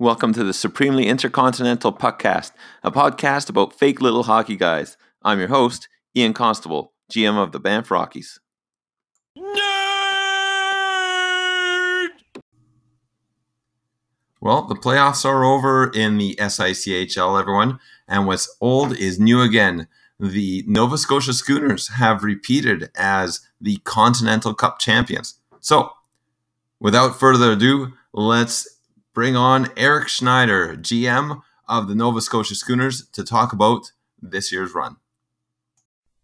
Welcome to the Supremely Intercontinental Puckcast, a podcast about fake little hockey guys. I'm your host, Ian Constable, GM of the Banff Rockies. Nerd! Well, the playoffs are over in the SICHL, everyone, and what's old is new again. The Nova Scotia Schooners have repeated as the Continental Cup champions. So, without further ado, let's bring on Eric Schneider, GM of the Nova Scotia Schooners, to talk about this year's run.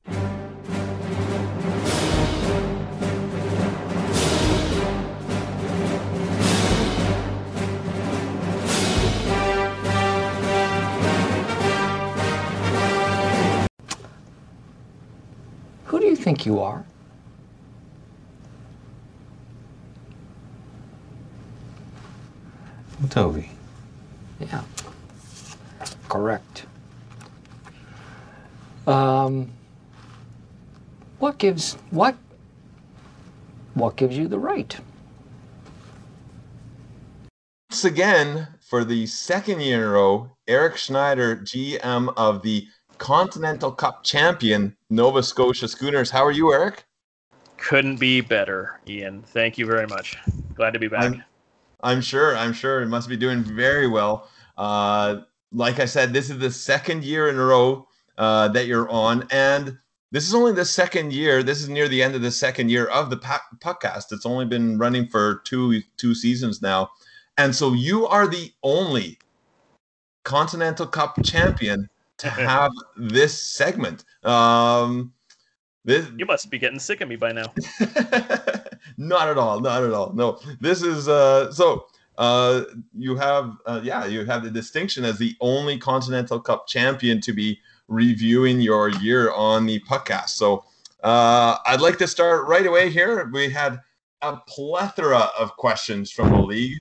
Who do you think you are? Toby. Yeah. Correct. What gives you the right? Once again, for the second year in a row, Eric Schneider, GM of the Continental Cup champion Nova Scotia Schooners. How are you, Eric? Couldn't be better, Ian. Thank you very much. Glad to be back. I'm sure it must be doing very well. Like I said, this is the second year in a row that you're on, and this is only the second year. This is near the end of the second year of the podcast. It's only been running for two seasons now, and so you are the only Continental Cup champion to have this segment. You must be getting sick of me by now. Not at all. No, this is you have the distinction as the only Continental Cup champion to be reviewing your year on the podcast. So I'd like to start right away here. We had a plethora of questions from the league,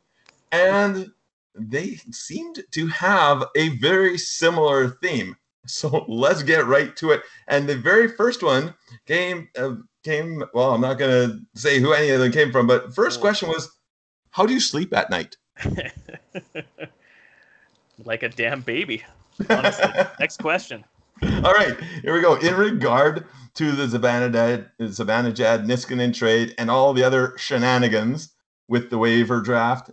and they seemed to have a very similar theme. So let's get right to it. And the very first one came. Well, I'm not going to say who any of them came from, but first question was, how do you sleep at night? Like a damn baby, honestly. Next question. All right, here we go. In regard to the Zibanejad Niskanen trade and all the other shenanigans with the waiver draft,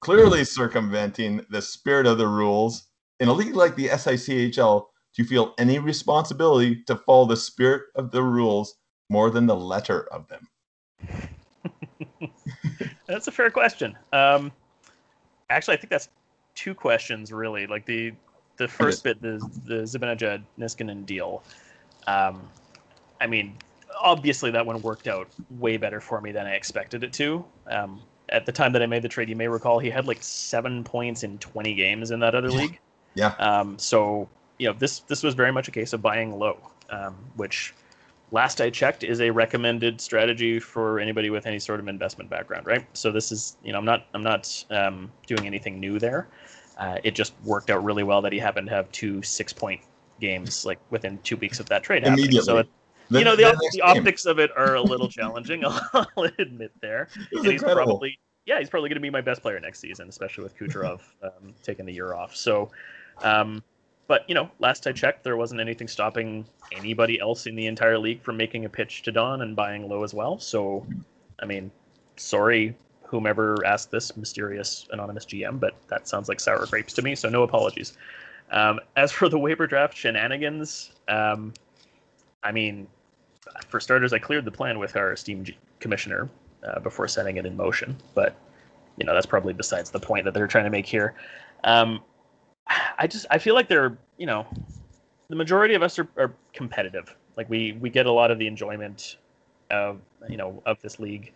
clearly circumventing the spirit of the rules, in a league like the SICHL, do you feel any responsibility to follow the spirit of the rules more than the letter of them? That's a fair question. Actually, I think that's two questions, really. Like the first bit, the Zibanejad-Niskanen deal. I mean, obviously that one worked out way better for me than I expected it to. At the time that I made the trade, you may recall he had like 7 points in 20 games in that other league. Yeah. So, you know, this was very much a case of buying low, which last I checked is a recommended strategy for anybody with any sort of investment background, right? So this is, you know, I'm not doing anything new there. It just worked out really well that he happened to have 2 6-point games like within 2 weeks of that trade happening. Immediately. So the optics of it are a little challenging. I'll admit there. And he's probably going to be my best player next season, especially with Kucherov taking the year off. So, but, you know, last I checked, there wasn't anything stopping anybody else in the entire league from making a pitch to Don and buying low as well. So, I mean, sorry, whomever asked this mysterious anonymous GM, but that sounds like sour grapes to me. So no apologies. As for the waiver draft shenanigans, I mean, for starters, I cleared the plan with our esteemed commissioner before setting it in motion. But, you know, that's probably besides the point that they're trying to make here. I feel like they're, you know, the majority of us are competitive. Like we get a lot of the enjoyment of, you know, of this league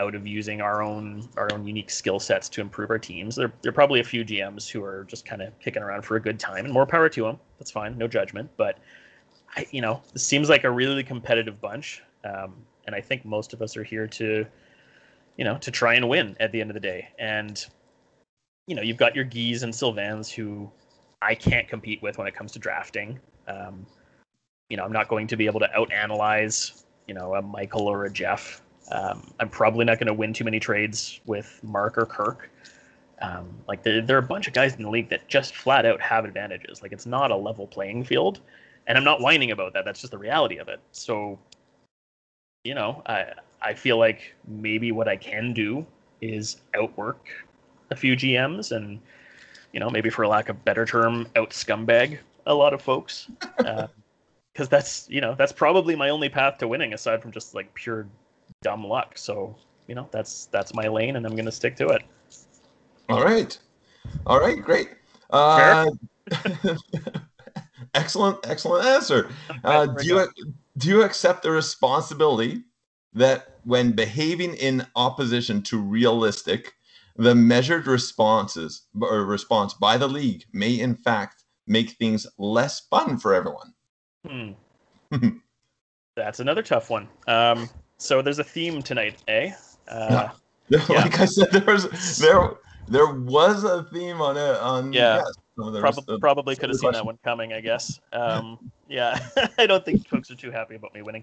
out of using our own unique skill sets to improve our teams. There are probably a few GMs who are just kind of kicking around for a good time, and more power to them. That's fine. No judgment. But, you know, this seems like a really competitive bunch. And I think most of us are here to, you know, to try and win at the end of the day. And, you know, you've got your Gees and Sylvans who I can't compete with when it comes to drafting. You know, I'm not going to be able to out-analyze, you know, a Michael or a Jeff. I'm probably not going to win too many trades with Mark or Kirk. Like there are a bunch of guys in the league that just flat out have advantages. Like it's not a level playing field, and I'm not whining about that. That's just the reality of it. So, you know, I feel like maybe what I can do is outwork a few GMs and, you know, maybe for lack of a better term, out scumbag a lot of folks. Because that's, you know, that's probably my only path to winning aside from just like pure dumb luck. So, you know, that's my lane and I'm going to stick to it. All right. Great. Excellent answer. Do you accept the responsibility that when behaving in opposition to realistic, the measured response by the league may in fact make things less fun for everyone? That's another tough one. So there's a theme tonight, eh? Like I said, there was a theme on it. Probably could have seen that one coming, I guess. I don't think folks are too happy about me winning.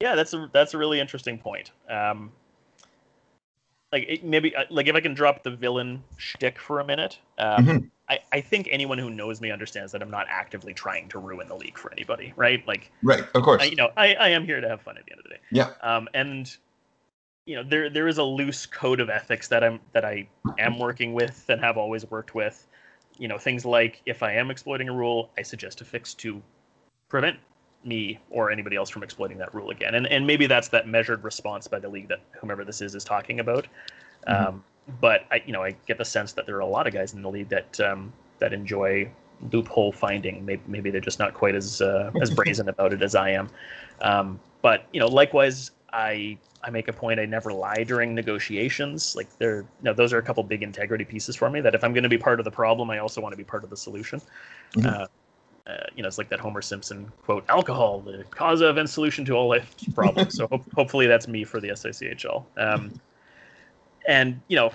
That's a really interesting point. If I can drop the villain shtick for a minute, I think anyone who knows me understands that I'm not actively trying to ruin the league for anybody, right? Of course. I am here to have fun at the end of the day. Yeah. And you know, there is a loose code of ethics that I am working with and have always worked with. You know, things like if I am exploiting a rule, I suggest a fix to prevent me or anybody else from exploiting that rule again. And maybe that's that measured response by the league that whomever this is talking about. But I get the sense that there are a lot of guys in the league that enjoy loophole finding. Maybe they're just not quite as brazen about it as I am. But you know, likewise, I make a point. I never lie during negotiations. Those are a couple big integrity pieces for me that if I'm going to be part of the problem, I also want to be part of the solution. It's like that Homer Simpson quote, alcohol, the cause of and solution to all life's problems. So hopefully that's me for the SICHL. And, you know,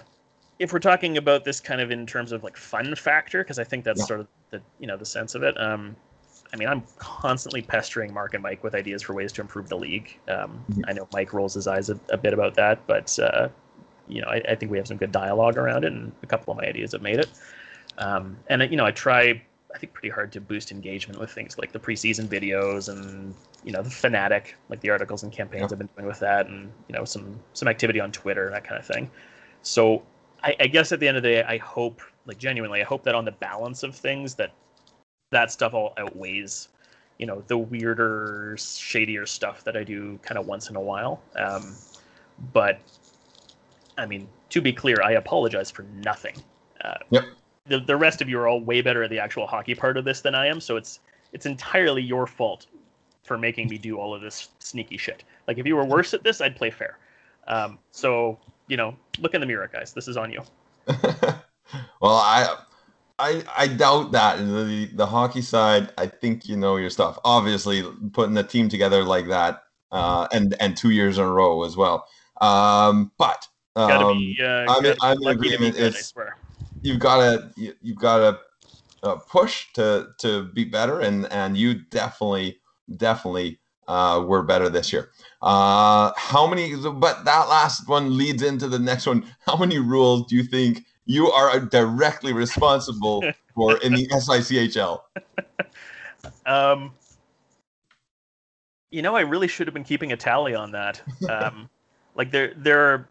if we're talking about this kind of in terms of like fun factor, because I think that's sort of the sense of it. I'm constantly pestering Mark and Mike with ideas for ways to improve the league. I know Mike rolls his eyes a bit about that, but, I think we have some good dialogue around it and a couple of my ideas have made it. I think pretty hard to boost engagement with things like the preseason videos and, you know, the Fanatic, like the articles and campaigns I've been doing with that and, you know, some activity on Twitter and that kind of thing. So I guess at the end of the day, I hope, like genuinely, I hope that on the balance of things that stuff all outweighs, you know, the weirder, shadier stuff that I do kind of once in a while. But I mean, to be clear, I apologize for nothing. The rest of you are all way better at the actual hockey part of this than I am, so it's entirely your fault for making me do all of this sneaky shit. Like, if you were worse at this, I'd play fair. So, you know, look in the mirror, guys. This is on you. Well, I doubt that. The hockey side, I think you know your stuff. Obviously, putting a team together like that, and 2 years in a row as well. I'm in agreement. I swear. You've got to push to be better, and you definitely were better this year. But that last one leads into the next one. How many rules do you think you are directly responsible for in the SICHL? I really should have been keeping a tally on that. There are,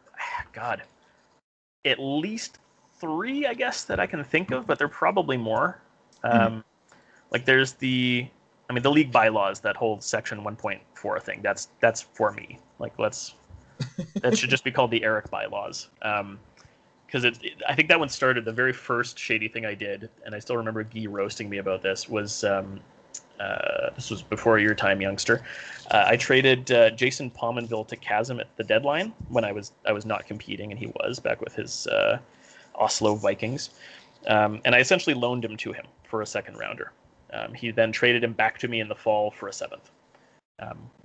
at least 3, I guess, that I can think of, but there are probably more. There's the league bylaws, that whole section 1.4 thing. That's for me. That should just be called the Eric bylaws. Because I think that one started, the very first shady thing I did, and I still remember Guy roasting me about this, was this was before your time, youngster. I traded Jason Pominville to Chasm at the deadline when I was not competing, and he was back with his Oslo Vikings, and I essentially loaned him to him for a second rounder. He then traded him back to me in the fall for a 7th,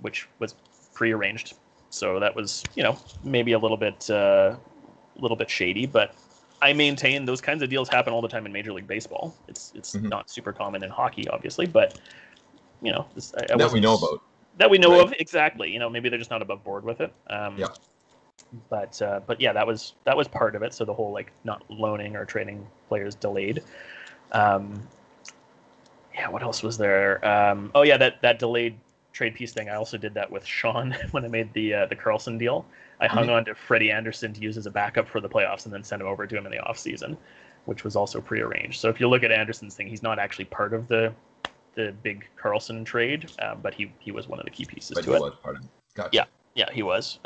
which was prearranged. So that was, you know, maybe a little bit shady, but I maintain those kinds of deals happen all the time in Major League Baseball. It's not super common in hockey, obviously, but you know, that we know about. That we know of, exactly. You know, maybe they're just not above board with it. But yeah, that was part of it. So the whole like not loaning or trading players delayed. Yeah, what else was there? Oh yeah, that delayed trade piece thing. I also did that with Sean when I made the Carlson deal. I hung on to Freddie Anderson to use as a backup for the playoffs and then sent him over to him in the offseason, which was also prearranged. So if you look at Anderson's thing, he's not actually part of the big Carlson trade, but he was one of the key pieces to it. Gotcha. Yeah, he was.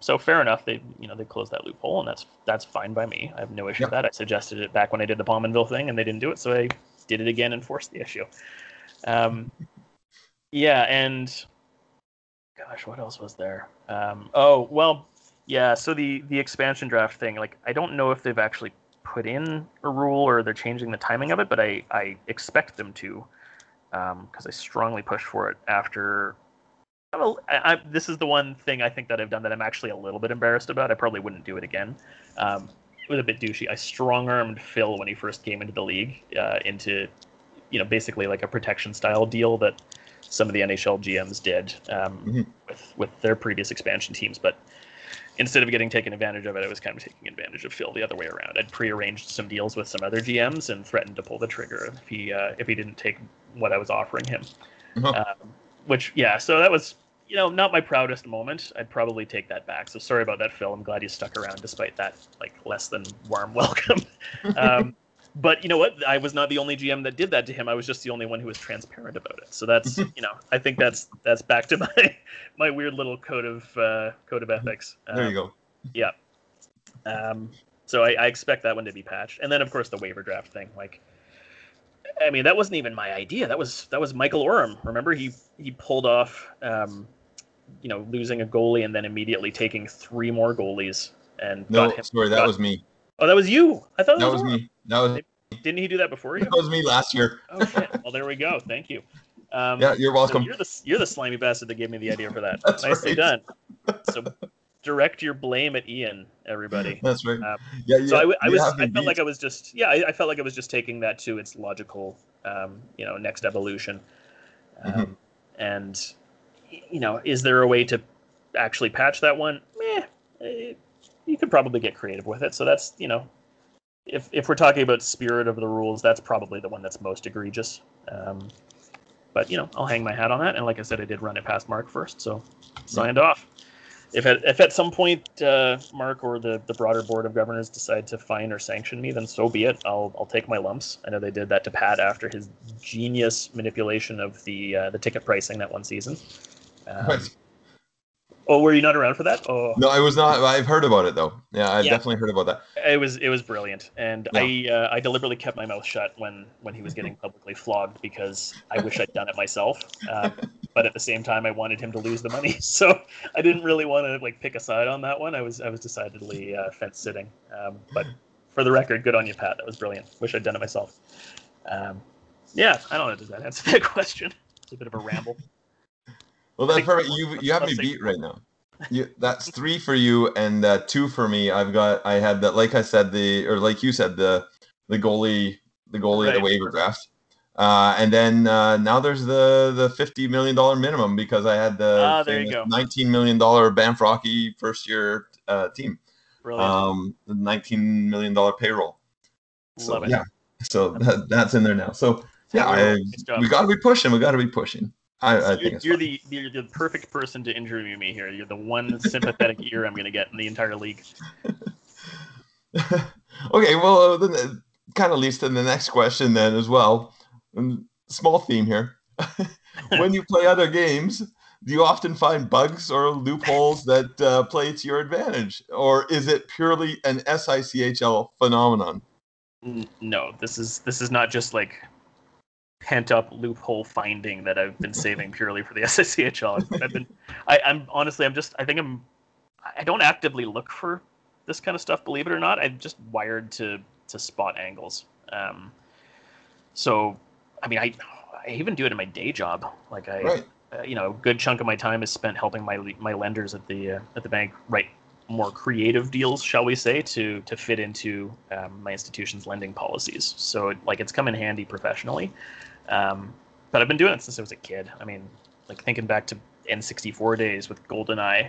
So fair enough. They closed that loophole, and that's fine by me. I have no issue with that. I suggested it back when I did the Pominville thing, and they didn't do it, so I did it again and forced the issue. Yeah, and gosh, what else was there? So the expansion draft thing, like, I don't know if they've actually put in a rule or they're changing the timing of it, but I expect them to, because I strongly pushed for it after. This is the one thing I think that I've done that I'm actually a little bit embarrassed about. I probably wouldn't do it again. It was a bit douchey. I strong-armed Phil when he first came into the league into, basically like a protection-style deal that some of the NHL GMs did with their previous expansion teams. But instead of getting taken advantage of it, I was kind of taking advantage of Phil the other way around. I'd prearranged some deals with some other GMs and threatened to pull the trigger if he didn't take what I was offering him. So that was, not my proudest moment. I'd probably take that back. So sorry about that, Phil. I'm glad you stuck around despite that, like, less than warm welcome. But you know what? I was not the only GM that did that to him. I was just the only one who was transparent about it. So that's, I think that's back to my weird little code of ethics. There you go. Yeah. So I expect that one to be patched. And then, of course, the waiver draft thing, like, I mean, that wasn't even my idea. That was Michael Orem. Remember, he pulled off, losing a goalie and then immediately taking three more goalies and that was me. Oh, that was you. I thought that was me. Didn't he do that before you? That was me last year. Oh shit! Well, there we go. Thank you. You're welcome. So you're the slimy bastard that gave me the idea for that. Nicely done. So direct your blame at Ian, everybody. That's right. I felt like I was just taking that to its logical, next evolution. And is there a way to actually patch that one? You could probably get creative with it. So that's, if we're talking about spirit of the rules, that's probably the one that's most egregious. But I'll hang my hat on that. And like I said, I did run it past Mark first, so signed off. If at some point Mark or the broader board of governors decide to fine or sanction me, then so be it. I'll take my lumps. I know they did that to Pat after his genius manipulation of the ticket pricing that one season. Right. Oh, were you not around for that? Oh, no, I was not. I've heard about it though. Yeah, I've definitely heard about that. It was brilliant, and I deliberately kept my mouth shut when he was getting publicly flogged because I wish I'd done it myself. But at the same time, I wanted him to lose the money, so I didn't really want to like pick a side on that one. I was decidedly fence sitting. But for the record, good on you, Pat. That was brilliant. Wish I'd done it myself. I don't know. Does that answer that question? It's a bit of a ramble. Well, that's perfect. You have me beat right now. That's three for you and two for me. I had that, like I said, the goalie right. The waiver draft, and then now there's the $50 million minimum because I had the $19 million Banff Rocky first year team, the $19 million payroll. So, love it. Yeah, so that's in there now. So yeah, we got to be pushing. You're the perfect person to interview me here. You're the one sympathetic ear I'm going to get in the entire league. Okay, well, then it kind of leads to the next question then as well. Small theme here. When you play other games, do you often find bugs or loopholes that play to your advantage? Or is it purely an SICHL phenomenon? No, this is not just like pent-up loophole finding that I've been saving purely for the SICHL. I don't actively look for this kind of stuff, believe it or not. I'm just wired to spot angles. I even do it in my day job. Like a good chunk of my time is spent helping my lenders at the bank write more creative deals, shall we say, to fit into my institution's lending policies. So it's come in handy professionally. But I've been doing it since I was a kid. I mean, like thinking back to N64 days with GoldenEye,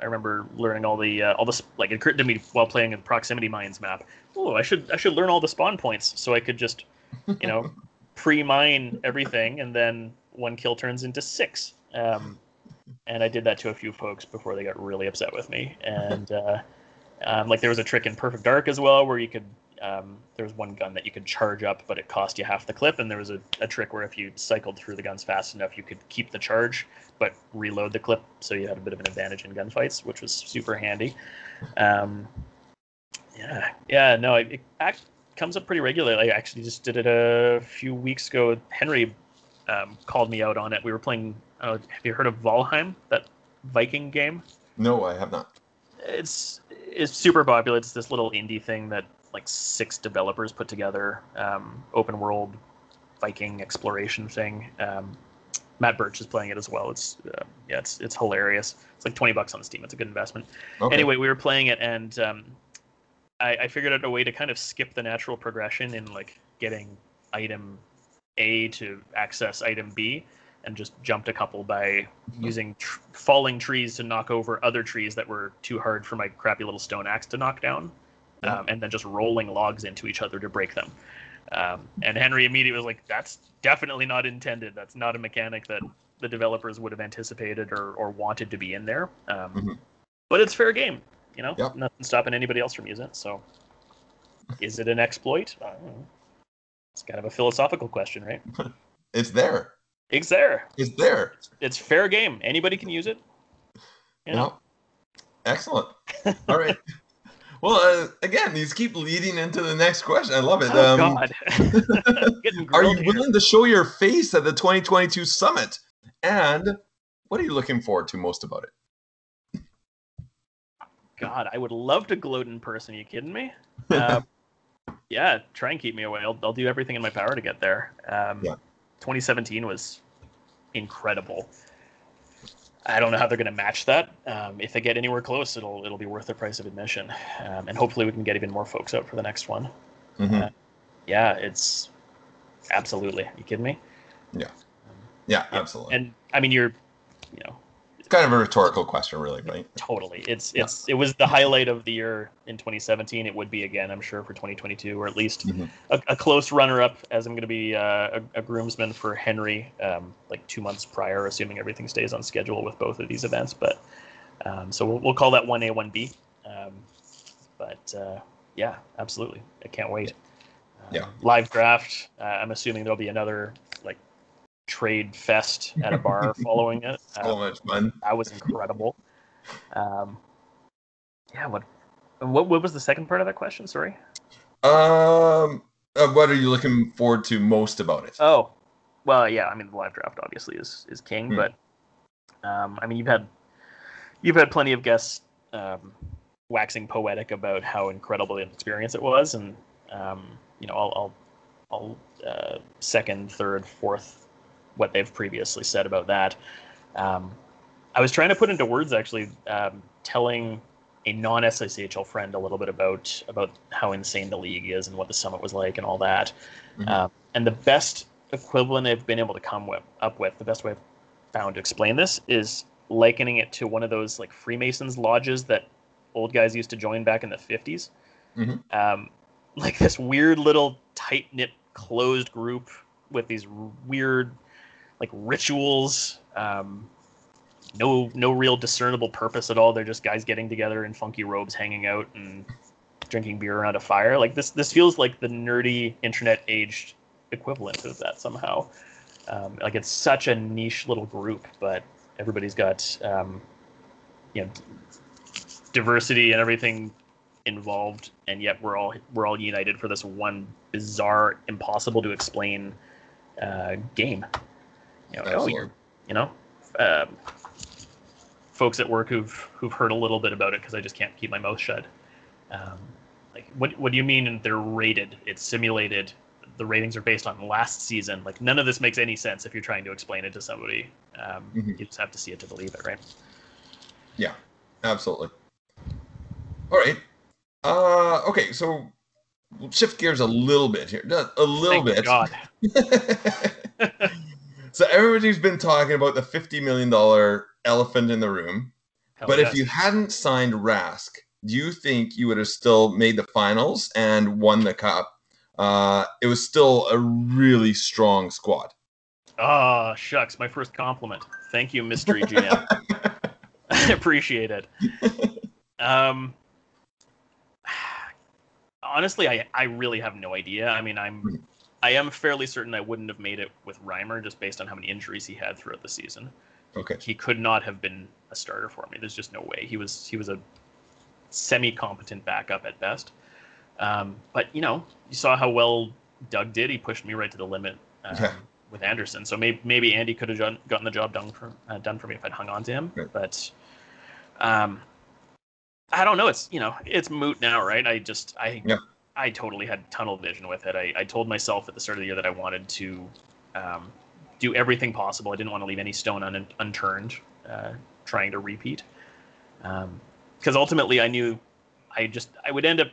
I remember learning all the like, it occurred to me while playing in Proximity Mines map. Oh, I should learn all the spawn points so I could just, you know, pre-mine everything, and then one kill turns into six. And I did that to a few folks before they got really upset with me. And like, there was a trick in Perfect Dark as well where you could, there was one gun that you could charge up, but it cost you half the clip. And there was a trick where if you cycled through the guns fast enough, you could keep the charge, but reload the clip. So you had a bit of an advantage in gunfights, which was super handy. It comes up pretty regularly. I actually just did it a few weeks ago. Henry called me out on it. We were playing, have you heard of Valheim, that Viking game? No, I have not. It's super popular. It's this little indie thing that like six developers put together, open world Viking exploration thing. Matt Birch is playing it as well. It's hilarious. It's like $20 on Steam. It's a good investment. Okay. Anyway, we were playing it, and I figured out a way to kind of skip the natural progression in like getting item A to access item B, and just jumped a couple by using falling trees to knock over other trees that were too hard for my crappy little stone axe to knock down, and then just rolling logs into each other to break them. And Henry immediately was like, that's definitely not intended. That's not a mechanic that the developers would have anticipated or wanted to be in there. But it's fair game, you know? Yep. Nothing's stopping anybody else from using it. So is it an exploit? I don't know. It's kind of a philosophical question, right? It's there. It's there. It's there. It's fair game. Anybody can use it. You know? Well, excellent. All right. Well, again, these keep leading into the next question. I love it. Oh, God. Are you willing to show your face at the 2022 summit? And what are you looking forward to most about it? God, I would love to gloat in person. Are you kidding me? Yeah, try and keep me away. I'll do everything in my power to get there. 2017 was incredible. I don't know how they're going to match that. If they get anywhere close, it'll be worth the price of admission. And hopefully we can get even more folks out for the next one. Mm-hmm. It's absolutely. Are you kidding me? Yeah, absolutely. And I mean, it's kind of a rhetorical question, really, right? Totally. It was the highlight of the year in 2017. It would be again, I'm sure, for 2022, or at least a close runner-up, as I'm going to be a groomsman for Henry, like 2 months prior, assuming everything stays on schedule with both of these events. But so we'll call that 1A, 1B. Yeah, absolutely. I can't wait. Live draft. I'm assuming there'll be another trade fest at a bar following it. So much fun. That was incredible. What was the second part of that question? Sorry. What are you looking forward to most about it? Oh, well, yeah. I mean, the live draft obviously is king, but I mean, you've had plenty of guests waxing poetic about how incredible an experience it was, and I'll second, third, fourth what they've previously said about that. I was trying to put into words, actually, telling a non-SICHL friend a little bit about how insane the league is and what the summit was like and all that. And the best equivalent I've been able to come up with, the best way I've found to explain this, is likening it to one of those like Freemasons lodges that old guys used to join back in the 50s. Like this weird little tight-knit closed group with these weird like rituals, no real discernible purpose at all. They're just guys getting together in funky robes, hanging out and drinking beer around a fire. Like this feels like the nerdy internet age equivalent of that somehow. Like it's such a niche little group, but everybody's got diversity and everything involved, and yet we're all united for this one bizarre, impossible to explain game. Folks at work who've heard a little bit about it because I just can't keep my mouth shut. What do you mean they're rated? It's simulated. The ratings are based on last season. Like, none of this makes any sense if you're trying to explain it to somebody. You just have to see it to believe it, right? Yeah, absolutely. All right. Okay, so we'll shift gears a little bit here. Thank God. So everybody's been talking about the $50 million elephant in the room. But if you hadn't signed Rask, do you think you would have still made the finals and won the cup? It was still a really strong squad. Ah, shucks. My first compliment. Thank you, Mystery GM. I appreciate it. Honestly, I really have no idea. I mean, I am fairly certain I wouldn't have made it with Reimer just based on how many injuries he had throughout the season. Okay. He could not have been a starter for me. There's just no way. He was a semi-competent backup at best. But, you know, you saw how well Doug did. He pushed me right to the limit with Anderson. So maybe Andy could have gotten the job done for me if I'd hung on to him. Right. But I don't know. It's, you know, it's moot now, right? I totally had tunnel vision with it. I told myself at the start of the year that I wanted to do everything possible. I didn't want to leave any stone unturned trying to repeat. Because ultimately I knew I would end up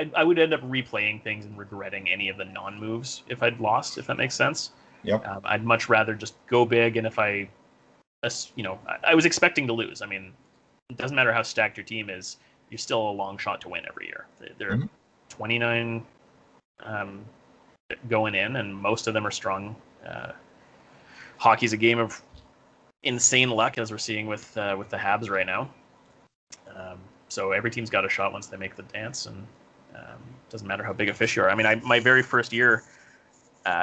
replaying things and regretting any of the non-moves if I'd lost, if that makes sense. Yep. I'd much rather just go big. And if I was expecting to lose. I mean, it doesn't matter how stacked your team is. You're still a long shot to win every year. There are 29 going in, and most of them are strong. Hockey's a game of insane luck, as we're seeing with the Habs right now. So every team's got a shot once they make the dance, and it doesn't matter how big a fish you are. I mean, my very first year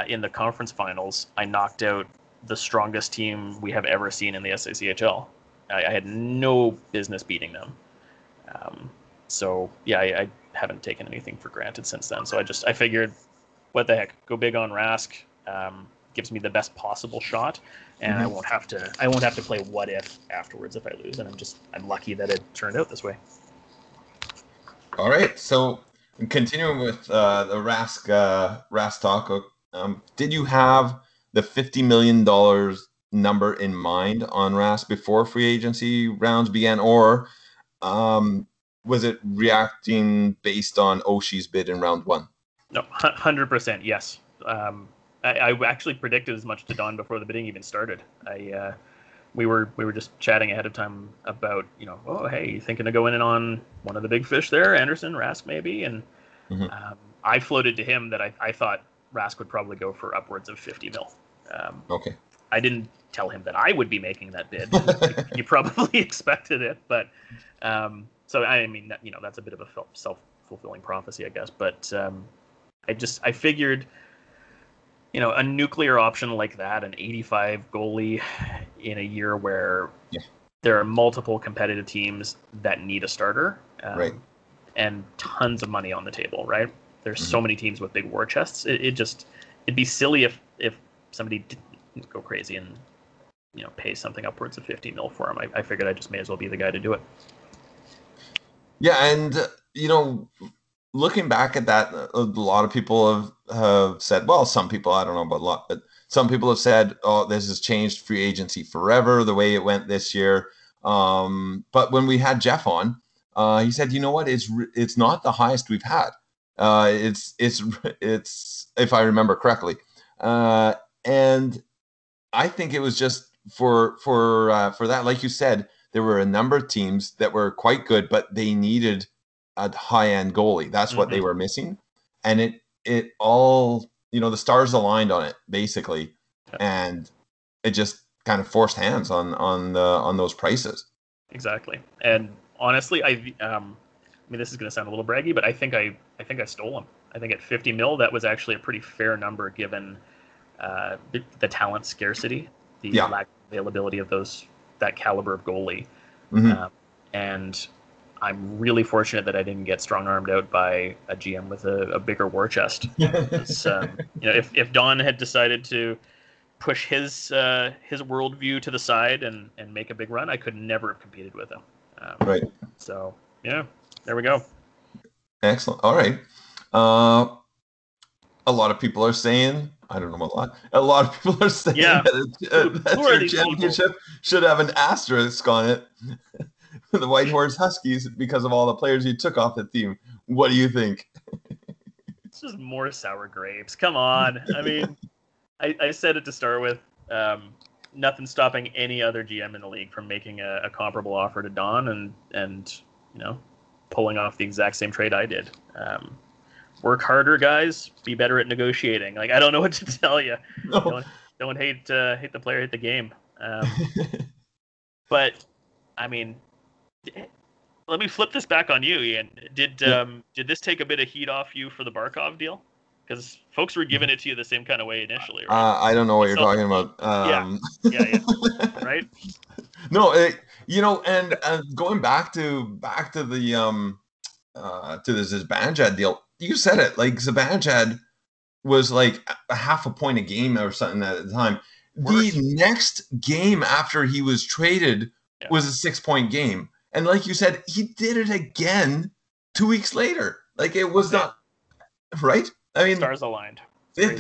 in the conference finals, I knocked out the strongest team we have ever seen in the SICHL. I had no business beating them. I haven't taken anything for granted since then. So I figured, what the heck, go big on Rask, gives me the best possible shot, and I won't have to play what if afterwards if I lose. And I'm lucky that it turned out this way. All right. So continuing with the Rask talk, did you have the $50 million number in mind on Rask before free agency rounds began, or was it reacting based on Oshie's bid in round one? No, 100%. Yes. I actually predicted as much to Don before the bidding even started. We were just chatting ahead of time about, you know, oh, hey, you thinking of going in on one of the big fish there, Anderson, Rask maybe? And I floated to him that I thought Rask would probably go for upwards of 50 mil. Okay. I didn't tell him that I would be making that bid. You probably expected it, but so I mean, that, you know, that's a bit of a self-fulfilling prophecy, I guess. But I figured, you know, a nuclear option like that, an 85 goalie in a year where there are multiple competitive teams that need a starter, and tons of money on the table. Right? There's so many teams with big war chests. It'd be silly if somebody didn't go crazy and, you know, pay something upwards of 50 mil for him. I figured I just may as well be the guy to do it. Yeah. And, you know, looking back at that, a lot of people have said, well, some people, I don't know about a lot, but some people have said, oh, this has changed free agency forever, the way it went this year. But when we had Jeff on, he said, you know what, it's not the highest we've had. It's if I remember correctly. And I think it was just for that, like you said, there were a number of teams that were quite good, but they needed a high-end goalie. That's what they were missing, and it all, you know, the stars aligned on it basically, and it just kind of forced hands on those prices. Exactly, and honestly, I mean, this is going to sound a little braggy, but I think I stole him. I think at 50 mil, that was actually a pretty fair number given the talent scarcity, the lack of availability of that caliber of goalie. And I'm really fortunate that I didn't get strong-armed out by a GM with a bigger war chest. You know, if Don had decided to push his worldview to the side and make a big run, I could never have competed with him. Right. So, yeah, there we go. Excellent. All right. A lot of people are saying, I don't know a lot. A lot of people are saying that your championship should have an asterisk on it. The White Horse Huskies, because of all the players you took off the team. What do you think? It's just more sour grapes. Come on. I mean, I said it to start with. nothing's stopping any other GM in the league from making a comparable offer to Don and you know, pulling off the exact same trade I did. Work harder, guys. Be better at negotiating. Like, I don't know what to tell you. No. Don't hate the player, hate the game. But I mean, let me flip this back on you, Ian. Did this take a bit of heat off you for the Barkov deal? Because folks were giving it to you the same kind of way initially, right? I don't know what you're talking about. Yeah. Right? No, going back to the to the Zibanejad deal. You said it, like Zibanejad was like a half a point a game or something at the time. Worse. The next game after he was traded was a 6-point game, and like you said, he did it again 2 weeks later. Like it was not right. I mean, stars aligned. They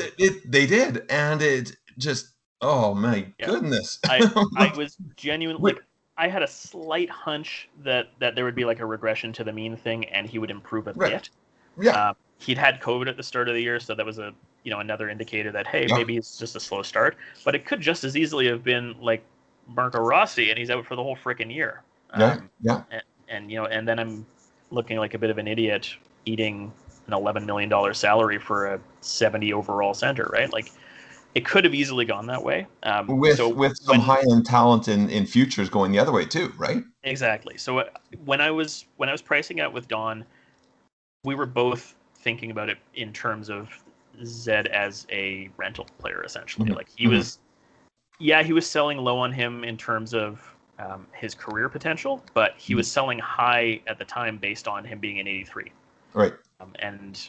did, and it just goodness. I was genuinely. I had a slight hunch that there would be like a regression to the mean thing, and he would improve a bit. Yeah, he'd had COVID at the start of the year, so that was another indicator that maybe it's just a slow start. But it could just as easily have been like Marco Rossi, and he's out for the whole frickin' year. And then I'm looking like a bit of an idiot eating an $11 million salary for a 70 overall center, right? Like, it could have easily gone that way. With some high-end talent in futures going the other way too, right? Exactly. So when I was pricing out with Don, we were both thinking about it in terms of Zed as a rental player, essentially. Mm-hmm. Like he was selling low on him in terms of his career potential, but he was selling high at the time based on him being an 83. Right. And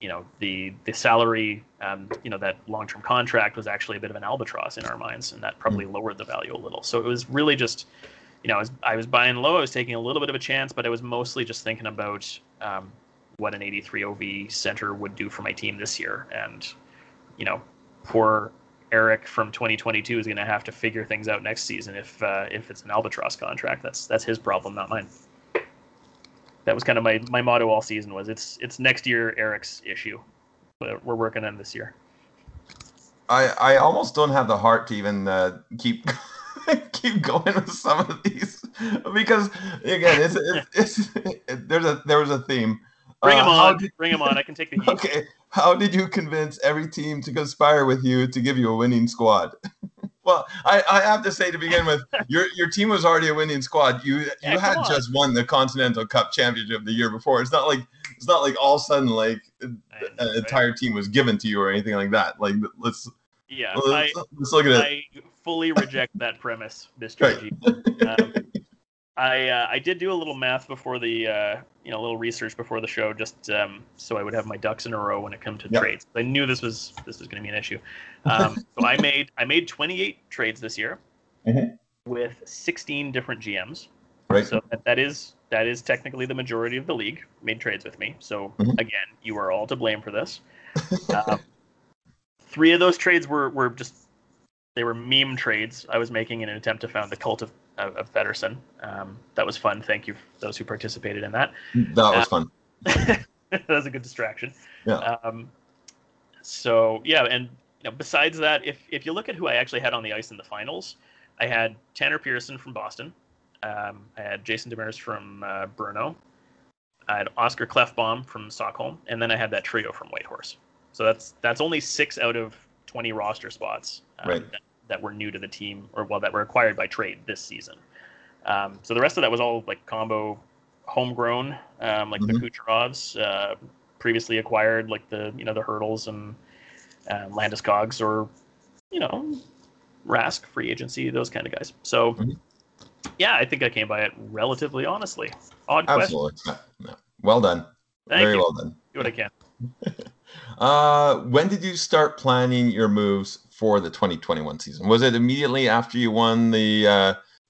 you know, the salary, that long-term contract was actually a bit of an albatross in our minds, and that probably lowered the value a little. So it was really just, you know, I was buying low, I was taking a little bit of a chance, but I was mostly just thinking about what an 83 OV center would do for my team this year. And, you know, poor Eric from 2022 is going to have to figure things out next season. If it's an albatross contract, that's his problem, not mine. That was kind of my motto all season was it's next year Eric's issue, but we're working on this year. I almost don't have the heart to even keep going with some of these because again there was a theme. Bring him on, bring him on. I can take the heat. Okay, how did you convince every team to conspire with you to give you a winning squad? Well, I have to say to begin with, your team was already a winning squad. You had just won the Continental Cup championship the year before. It's not like all of a sudden like an entire team was given to you or anything like that. Like let's look at it. I fully reject that premise, Mr. G. I did do a little math before the a little research before the show just so I would have my ducks in a row when it came to trades. I knew this was going to be an issue. So I made 28 trades this year with 16 different GMs. Right. So that is technically the majority of the league made trades with me. So again, you are all to blame for this. Three of those trades were just. They were meme trades I was making in an attempt to found the cult of Feddersen. That was fun. Thank you for those who participated in that. That was fun. That was a good distraction. Yeah. And you know, besides that, if you look at who I actually had on the ice in the finals, I had Tanner Pearson from Boston. I had Jason Demers from Brno. I had Oscar Klefbom from Stockholm, and then I had that trio from Whitehorse. So that's only 6 out of 20 roster spots that were new to the team that were acquired by trade this season. So the rest of that was all like combo homegrown, the Kucherovs, previously acquired, like the Hurdles and Landis Coggs or, Rask, free agency, those kind of guys. So, I think I came by it relatively honestly. Odd question. Absolutely. No. Well done. Very well done. Do what I can. When did you start planning your moves for the 2021 season? Was it immediately after you won the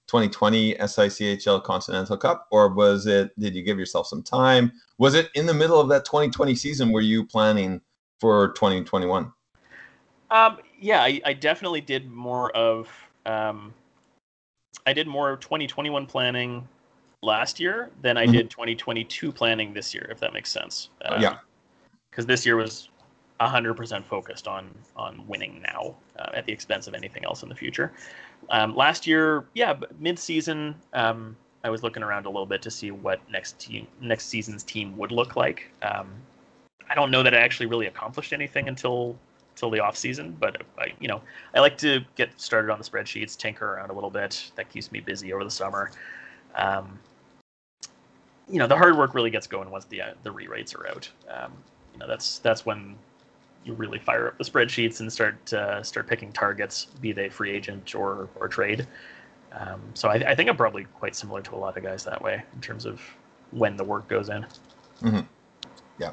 2020 SICHL Continental Cup, or did you give yourself some time? Was it in the middle of that 2020 season? Were you planning for 2021? I definitely did more of 2021 planning last year than I did 2022 planning this year, if that makes sense. Because this year was 100% focused on winning now at the expense of anything else in the future. Last year, mid-season, I was looking around a little bit to see what next season's team would look like. I don't know that I actually really accomplished anything until the off season, but I like to get started on the spreadsheets, tinker around a little bit. That keeps me busy over the summer. The hard work really gets going once the re-rates are out. That's when you really fire up the spreadsheets and start picking targets, be they free agent or trade. So I think I'm probably quite similar to a lot of guys that way in terms of when the work goes in. Mm-hmm. Yeah.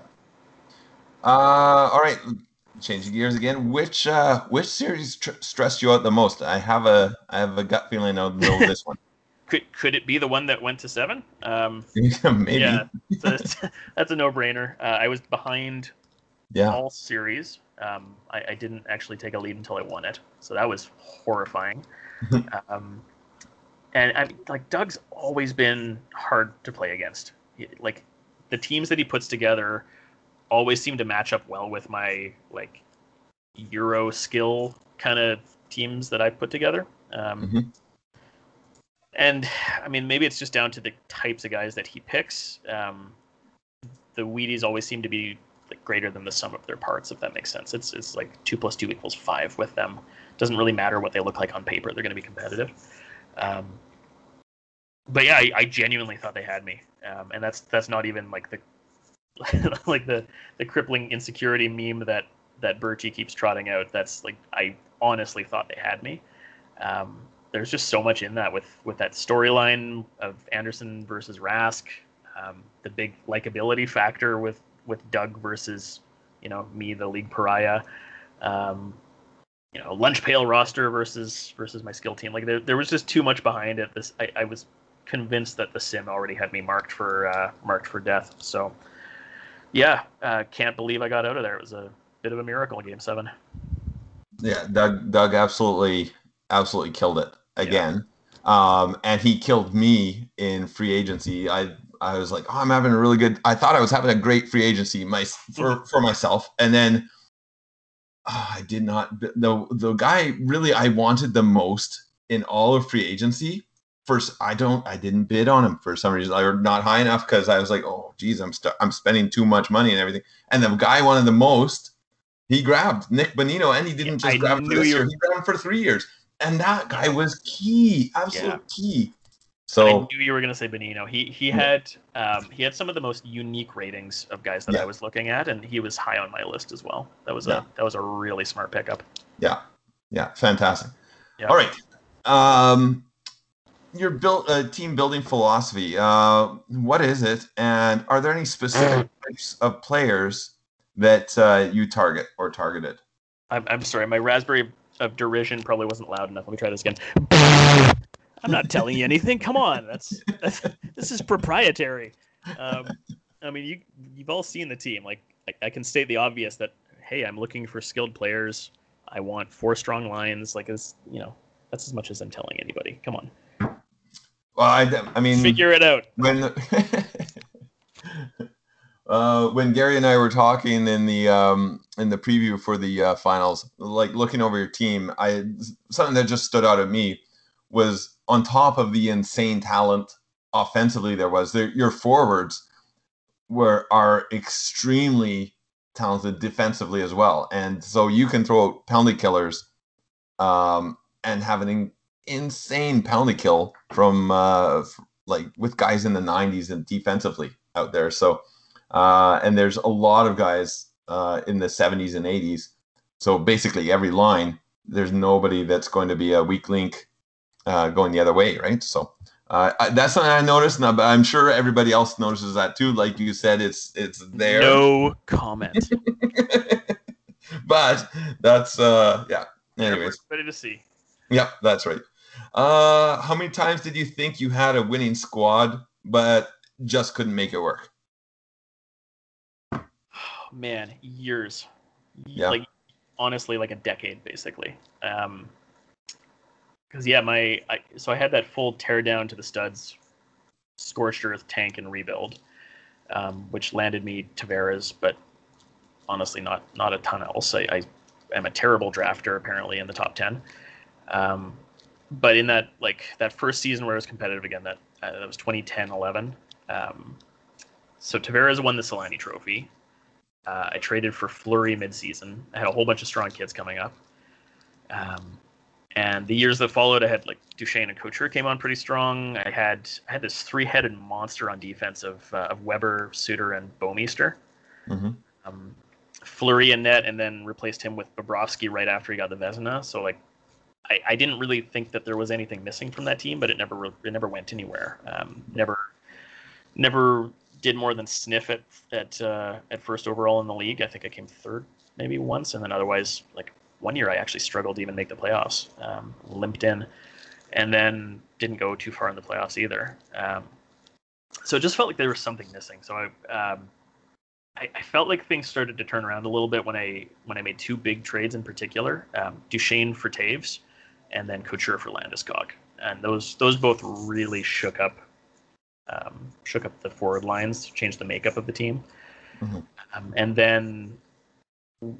All right. Changing gears again. Which series stressed you out the most? I have a gut feeling I'll know this one. Could it be the one that went to 7? Maybe. Yeah, that's a no-brainer. I was behind all series. I didn't actually take a lead until I won it, so that was horrifying. And I mean, like, Doug's always been hard to play against. Like, the teams that he puts together always seem to match up well with my like Euro skill kind of teams that I put together. Mm-hmm. And, I mean, maybe it's just down to the types of guys that he picks. The Wheaties always seem to be like greater than the sum of their parts, if that makes sense. It's like 2 + 2 = 5 with them. Doesn't really matter what they look like on paper. They're going to be competitive. But, yeah, I genuinely thought they had me. And that's not even like the like the crippling insecurity meme that Birchie keeps trotting out. That's like, I honestly thought they had me. There's just so much in that with that storyline of Anderson versus Rask, the big likability factor with Doug versus, me, the league pariah, lunch pail roster versus my skill team. Like there was just too much behind it. I was convinced that the sim already had me marked for death. So yeah, can't believe I got out of there. It was a bit of a miracle in Game 7. Yeah. Doug absolutely killed it. Again. Yeah. And he killed me in free agency. I was like, I thought I was having a great free agency for myself. And then I did not. The guy really I wanted the most in all of free agency. First, I didn't bid on him for some reason. I was not high enough because I was like, oh geez, I'm spending too much money and everything. And the guy I wanted the most, he grabbed Nick Bonino, and he didn't just grab him for this year. He grabbed him for 3 years. And that guy was key, absolute key. So I knew you were going to say Bonino. He had some of the most unique ratings of guys that I was looking at, and he was high on my list as well. That was a really smart pickup. Yeah, fantastic. Yeah. All right, your team building philosophy. What is it, and are there any specific types of players that you target or targeted? I'm sorry, my raspberry of derision probably wasn't loud enough. Let me try this again. I'm not telling you anything. Come on, this is proprietary. I mean, you've all seen the team. Like, I can state the obvious that, hey, I'm looking for skilled players. I want 4 strong lines. Like, that's as much as I'm telling anybody. Come on. Well, I mean, figure it out. When Gary and I were talking in the preview for the finals, like looking over your team, something that just stood out at me was, on top of the insane talent offensively your forwards are extremely talented defensively as well, and so you can throw out penalty killers and have an insane penalty kill from like with guys in the 90s and defensively out there. So. And there's a lot of guys in the 70s and 80s. So basically every line, there's nobody that's going to be a weak link going the other way, right? So that's something I noticed, but I'm sure everybody else notices that too. Like you said, it's there. No comment. But that's, yeah. Anyways. Ready to see. Yep, that's right. How many times did you think you had a winning squad, but just couldn't make it work? Man, years. Yeah. Like, honestly, like a decade, basically. Because I had that full tear down to the studs, scorched earth tank and rebuild, which landed me Tavares, but honestly not a ton else. I am a terrible drafter apparently in the top 10. But in that, that first season where it was competitive again, that was 2010-11. So Tavares won the Solani Trophy. I traded for Fleury mid-season. I had a whole bunch of strong kids coming up. And the years that followed, I had Duchesne and Couture came on pretty strong. I had this three-headed monster on defense of Weber, Suter, and Bomeister. Mm-hmm. Fleury in net, and then replaced him with Bobrovsky right after he got the Vezina. So I didn't really think that there was anything missing from that team, but it never went anywhere. Never did more than sniff at first overall in the league. I think I came third maybe once, and then otherwise one year I actually struggled to even make the playoffs, limped in, and then didn't go too far in the playoffs either. So it just felt like there was something missing. So I felt like things started to turn around a little bit when I made two big trades in particular, Duchesne for Taves and then Couture for Landeskog. And those both really shook up the forward lines, changed the makeup of the team. Mm-hmm. And then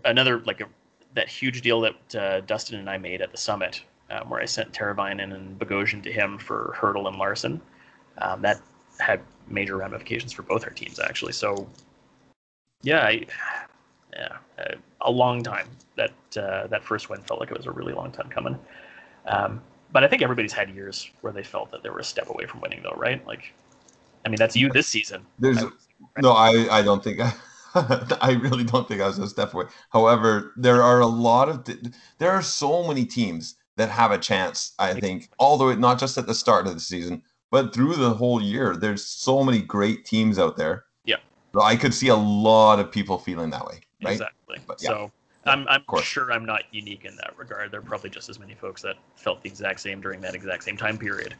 another, that huge deal that Dustin and I made at the summit, where I sent Teravainen and Bogosian to him for Hurdle and Larson, that had major ramifications for both our teams, actually. So, a long time. That first win felt like it was a really long time coming. But I think everybody's had years where they felt that they were a step away from winning, though, right? That's you this season. I don't think... I really don't think I was a step away. However, there are so many teams that have a chance, I think, although not just at the start of the season, but through the whole year. There's so many great teams out there. Yeah. So I could see a lot of people feeling that way, right? Exactly. But, yeah. So I'm sure I'm not unique in that regard. There are probably just as many folks that felt the exact same during that exact same time period.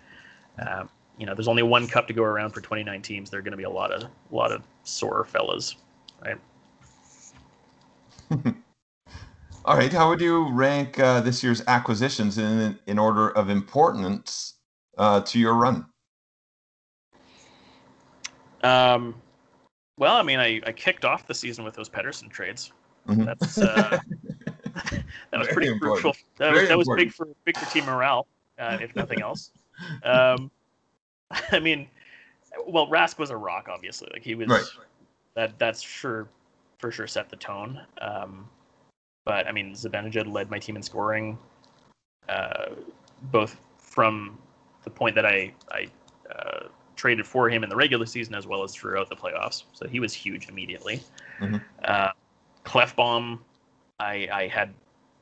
There's only one cup to go around for 29 teams. There are going to be a lot of sore fellas. Right. All right. How would you rank this year's acquisitions in order of importance to your run? Well, I kicked off the season with those Pettersson trades. Mm-hmm. That's that was pretty crucial. That was big for team morale, if nothing else. Rask was a rock, obviously. He was. Right. That's for sure set the tone. But Zibanejad led my team in scoring, both from the point that I traded for him in the regular season as well as throughout the playoffs. So he was huge immediately. Mm-hmm. Klefbom, I had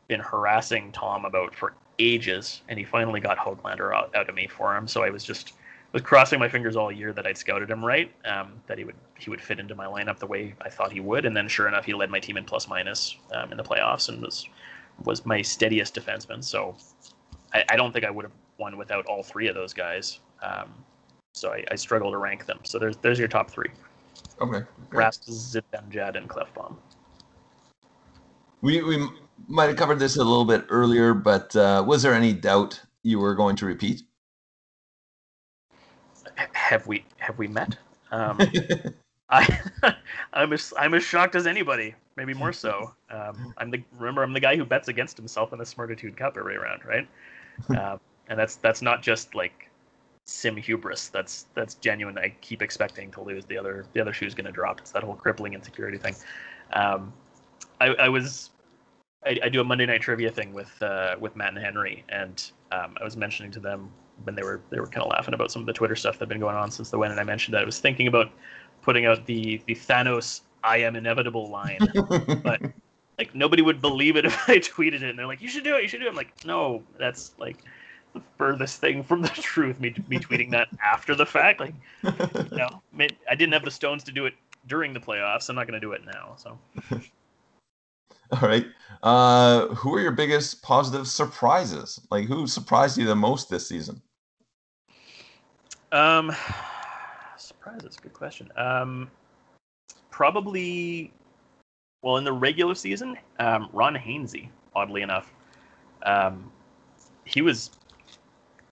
been harassing Tom about for ages, and he finally got Höglander out of me for him. So I was crossing my fingers all year that I'd scouted him right, that he would fit into my lineup the way I thought he would, and then sure enough, he led my team in plus-minus in the playoffs and was my steadiest defenseman. So I don't think I would have won without all three of those guys. So I struggle to rank them. So there's your top three. Okay. Rask, Zibanejad, and Klefbom. We might have covered this a little bit earlier, but was there any doubt you were going to repeat? Have we met? I'm as shocked as anybody, maybe more so. I'm the guy who bets against himself in the Smartitude Cup every round, right? And that's not just sim hubris. That's genuine. I keep expecting to lose. The other shoe's going to drop. It's that whole crippling insecurity thing. I do a Monday night trivia thing with Matt and Henry, and I was mentioning to them when they were kind of laughing about some of the Twitter stuff that had been going on since the win, and I mentioned that I was thinking about putting out the Thanos "I am inevitable" line, but nobody would believe it if I tweeted it, and they're like, you should do it. I'm like, no, that's the furthest thing from the truth, me tweeting that after the fact. I didn't have the stones to do it during the playoffs, so I'm not going to do it now. So all right, who are your biggest positive surprises? Who surprised you the most this season? Surprise, that's a good question. Probably, well, in the regular season, Ron Hainsey, oddly enough. He was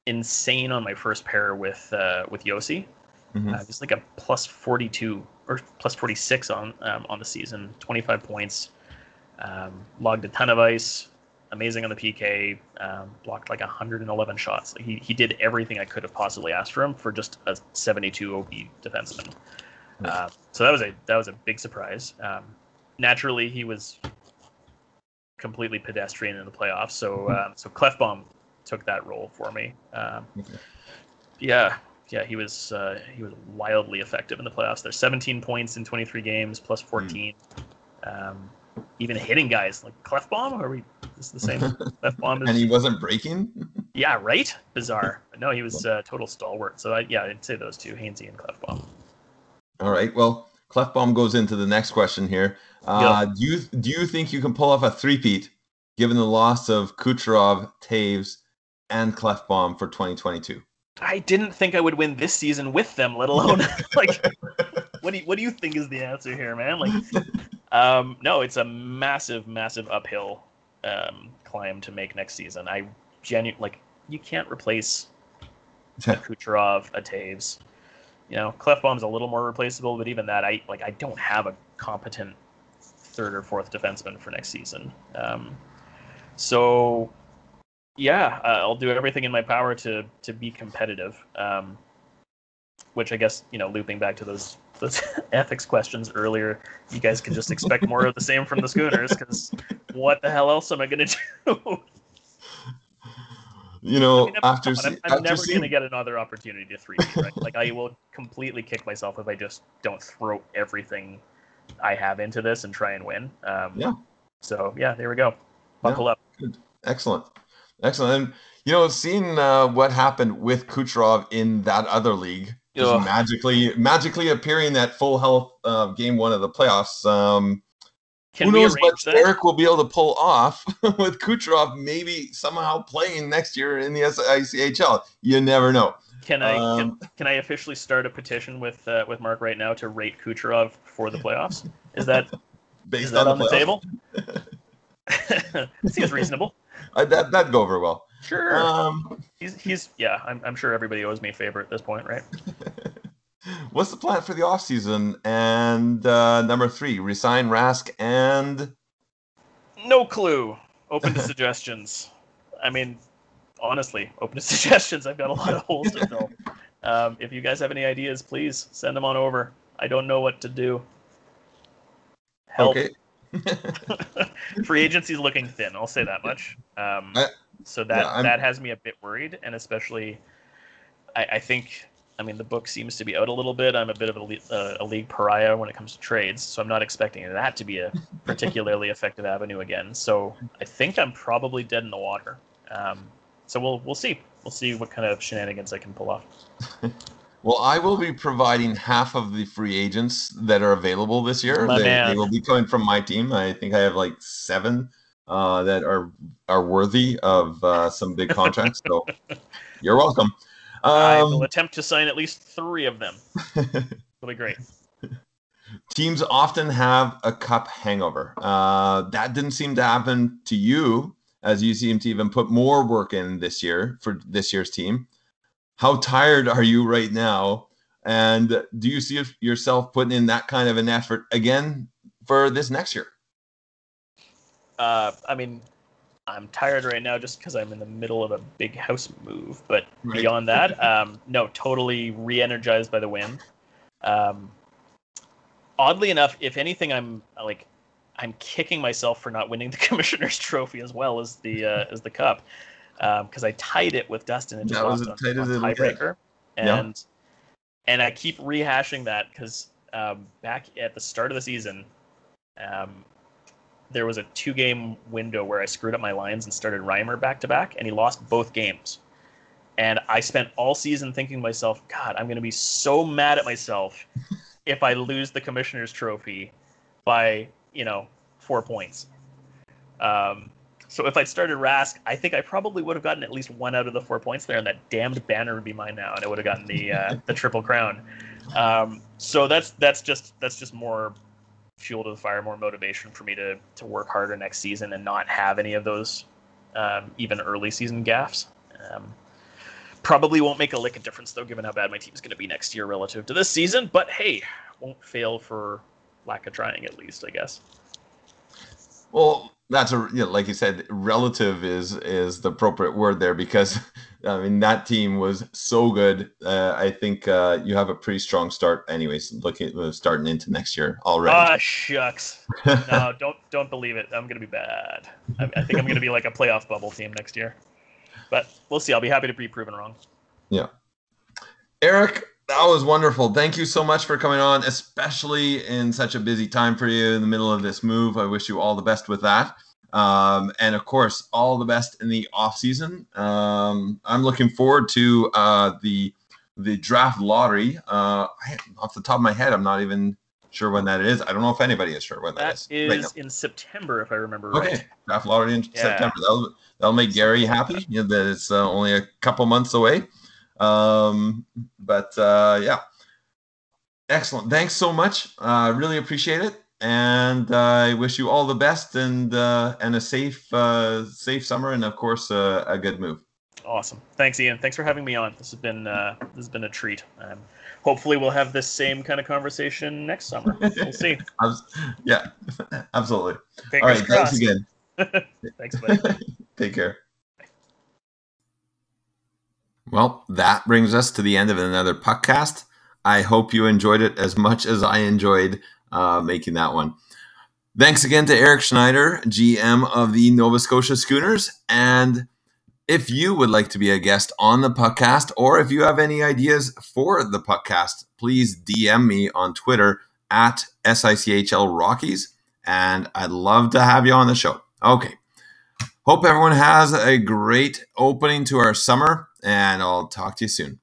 insane on my first pair with Yossi. Mm-hmm. Just a plus 42 or plus 46 on the season, 25 points, logged a ton of ice, amazing on the PK, blocked like 111 shots. Like he did everything I could have possibly asked for him for just a 72 OB defenseman. So that was a big surprise. Naturally, he was completely pedestrian in the playoffs. So Klefbom took that role for me. Yeah, he was wildly effective in the playoffs. There's 17 points in 23 games, plus 14. Even hitting guys like Klefbom. Is this the same Klefbom? And he wasn't breaking. Yeah, right. Bizarre. But no, he was a total stalwart. So I'd say those two, Hainsey and Klefbom. All right. Well, Klefbom goes into the next question here. Do you think you can pull off a three-peat given the loss of Kucherov, Taves, and Klefbom for 2022? I didn't think I would win this season with them, let alone like. What do you think is the answer here, man? Like, no, it's a massive uphill climb to make next season. You can't replace a Kucherov, a Taves. You know, Klefbom's a little more replaceable, but even that, I don't have a competent third or fourth defenseman for next season. I'll do everything in my power to be competitive. Which I guess, looping back to those ethics questions earlier, you guys can just expect more of the same from the Schooners, because what the hell else am I going to do? I'm never going to get another opportunity to three-peat, right? Like, I will completely kick myself if I just don't throw everything I have into this and try and win. So, yeah, there we go. Buckle up. Good. Excellent. And, seeing what happened with Kucherov in that other league, just magically appearing at full health game one of the playoffs. Who knows what Eric will be able to pull off with Kucherov maybe somehow playing next year in the SICHL. You never know. Can I can I officially start a petition with Mark right now to rate Kucherov for the playoffs? Is that on the table? Seems reasonable. That'd go over well. Sure. He's I'm sure everybody owes me a favor at this point, right? What's the plan for the offseason? And number three, resign Rask and... No clue. Open to suggestions. I mean, honestly, open to suggestions. I've got a lot of holes to fill. If you guys have any ideas, please send them on over. I don't know what to do. Help. Okay. Free agency's looking thin, I'll say that much. That has me a bit worried, and especially I think the book seems to be out a little bit. I'm a bit of a league pariah when it comes to trades, so I'm not expecting that to be a particularly effective avenue again. So I think I'm probably dead in the water. So we'll see what kind of shenanigans I can pull off. Well, I will be providing half of the free agents that are available this year. They will be coming from my team. I think I have like seven that are worthy of some big contracts. So you're welcome. I will attempt to sign at least three of them. It'll be great. Teams often have a cup hangover. That didn't seem to happen to you, as you seem to even put more work in this year for this year's team. How tired are you right now? And do you see yourself putting in that kind of an effort again for this next year? I'm tired right now just because I'm in the middle of a big house move. But beyond that, totally re-energized by the win. Oddly enough, if anything, I'm kicking myself for not winning the Commissioner's Trophy as well as the Cup. Because I tied it with Dustin and just lost on a tiebreaker, and I keep rehashing that because back at the start of the season, there was a 2-game window where I screwed up my lines and started Reimer back to back, and he lost both games. And I spent all season thinking to myself, God, I'm going to be so mad at myself if I lose the Commissioner's Trophy by 4 points. So if I started Rask, I think I probably would have gotten at least one out of the 4 points there, and that damned banner would be mine now, and I would have gotten the triple crown. So that's just more fuel to the fire, more motivation for me to work harder next season and not have any of those even early season gaffes. Probably won't make a lick of difference though, given how bad my team's going to be next year relative to this season. But hey, won't fail for lack of trying, at least, I guess. Well, that's a, you know, like you said, relative is the appropriate word there, because I mean that team was so good. I think you have a pretty strong start, anyways. Starting into next year already. Ah, shucks. No, don't believe it. I'm gonna be bad. I think I'm gonna be like a playoff bubble team next year, but we'll see. I'll be happy to be proven wrong. Yeah, Eric. That was wonderful. Thank you so much for coming on, especially in such a busy time for you in the middle of this move. I wish you all the best with that. And of course, all the best in the off season. I'm looking forward to the draft lottery. Off the top of my head, I'm not even sure when that is. I don't know if anybody is sure when that is. That is in September, if I remember right. Okay, draft lottery in September. That'll make Gary happy. You know, that it's only a couple months away. Yeah, excellent. Thanks so much. Really appreciate it. And I wish you all the best and a safe summer. And of course, a good move. Awesome. Thanks, Ian. Thanks for having me on. This has been a treat. Hopefully we'll have this same kind of conversation next summer. We'll see. Yeah, absolutely. All right. Crossed. Thanks again. Thanks, buddy. Take care. Well, that brings us to the end of another podcast. I hope you enjoyed it as much as I enjoyed making that one. Thanks again to Eric Schneider, GM of the Nova Scotia Schooners. And if you would like to be a guest on the podcast, or if you have any ideas for the podcast, please DM me on Twitter at SICHL Rockies, and I'd love to have you on the show. Okay. Hope everyone has a great opening to our summer. And I'll talk to you soon.